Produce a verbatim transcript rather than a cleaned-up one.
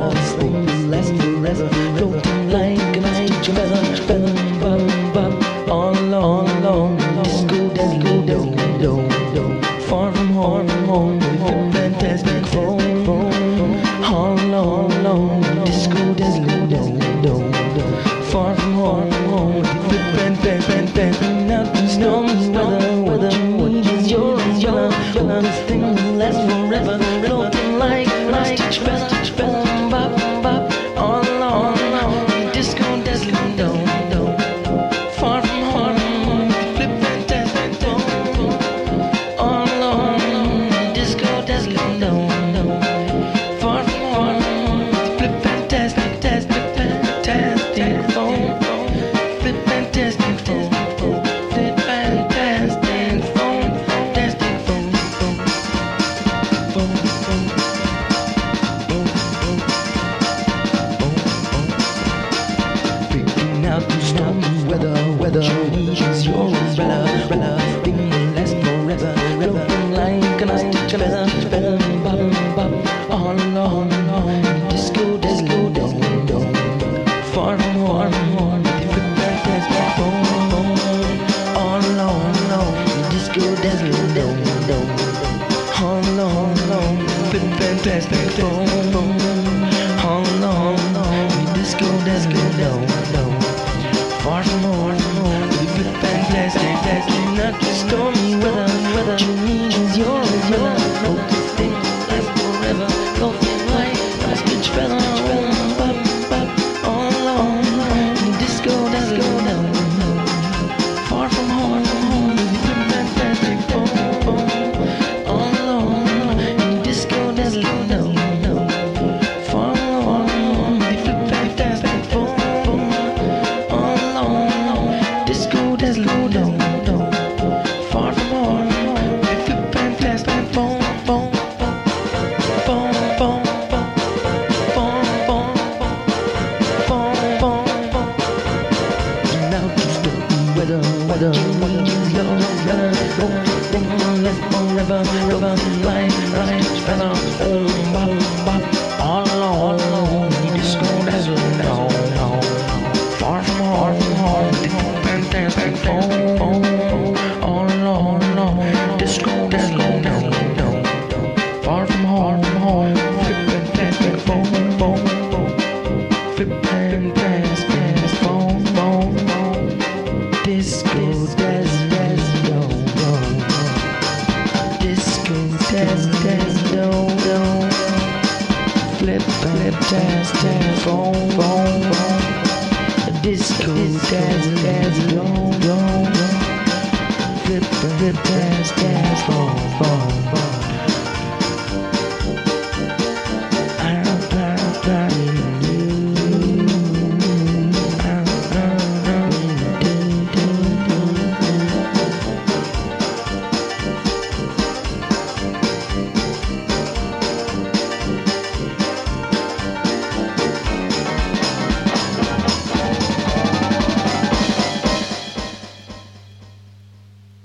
together, so last forever. Floating like an angel feather, feather, bop, bop, all along, long. Disco, disco, do, do, do. Far from home, home, home, fantastic phone, phone. All along, long. Disco, disco, do, do, do. Far from home, home, fantastic, fantastic. Not to snow, weather, weather. What you need is yours, is yours. This thing will last forever. Floating like like feather. Flip, flip, dance, dance, fall, fall.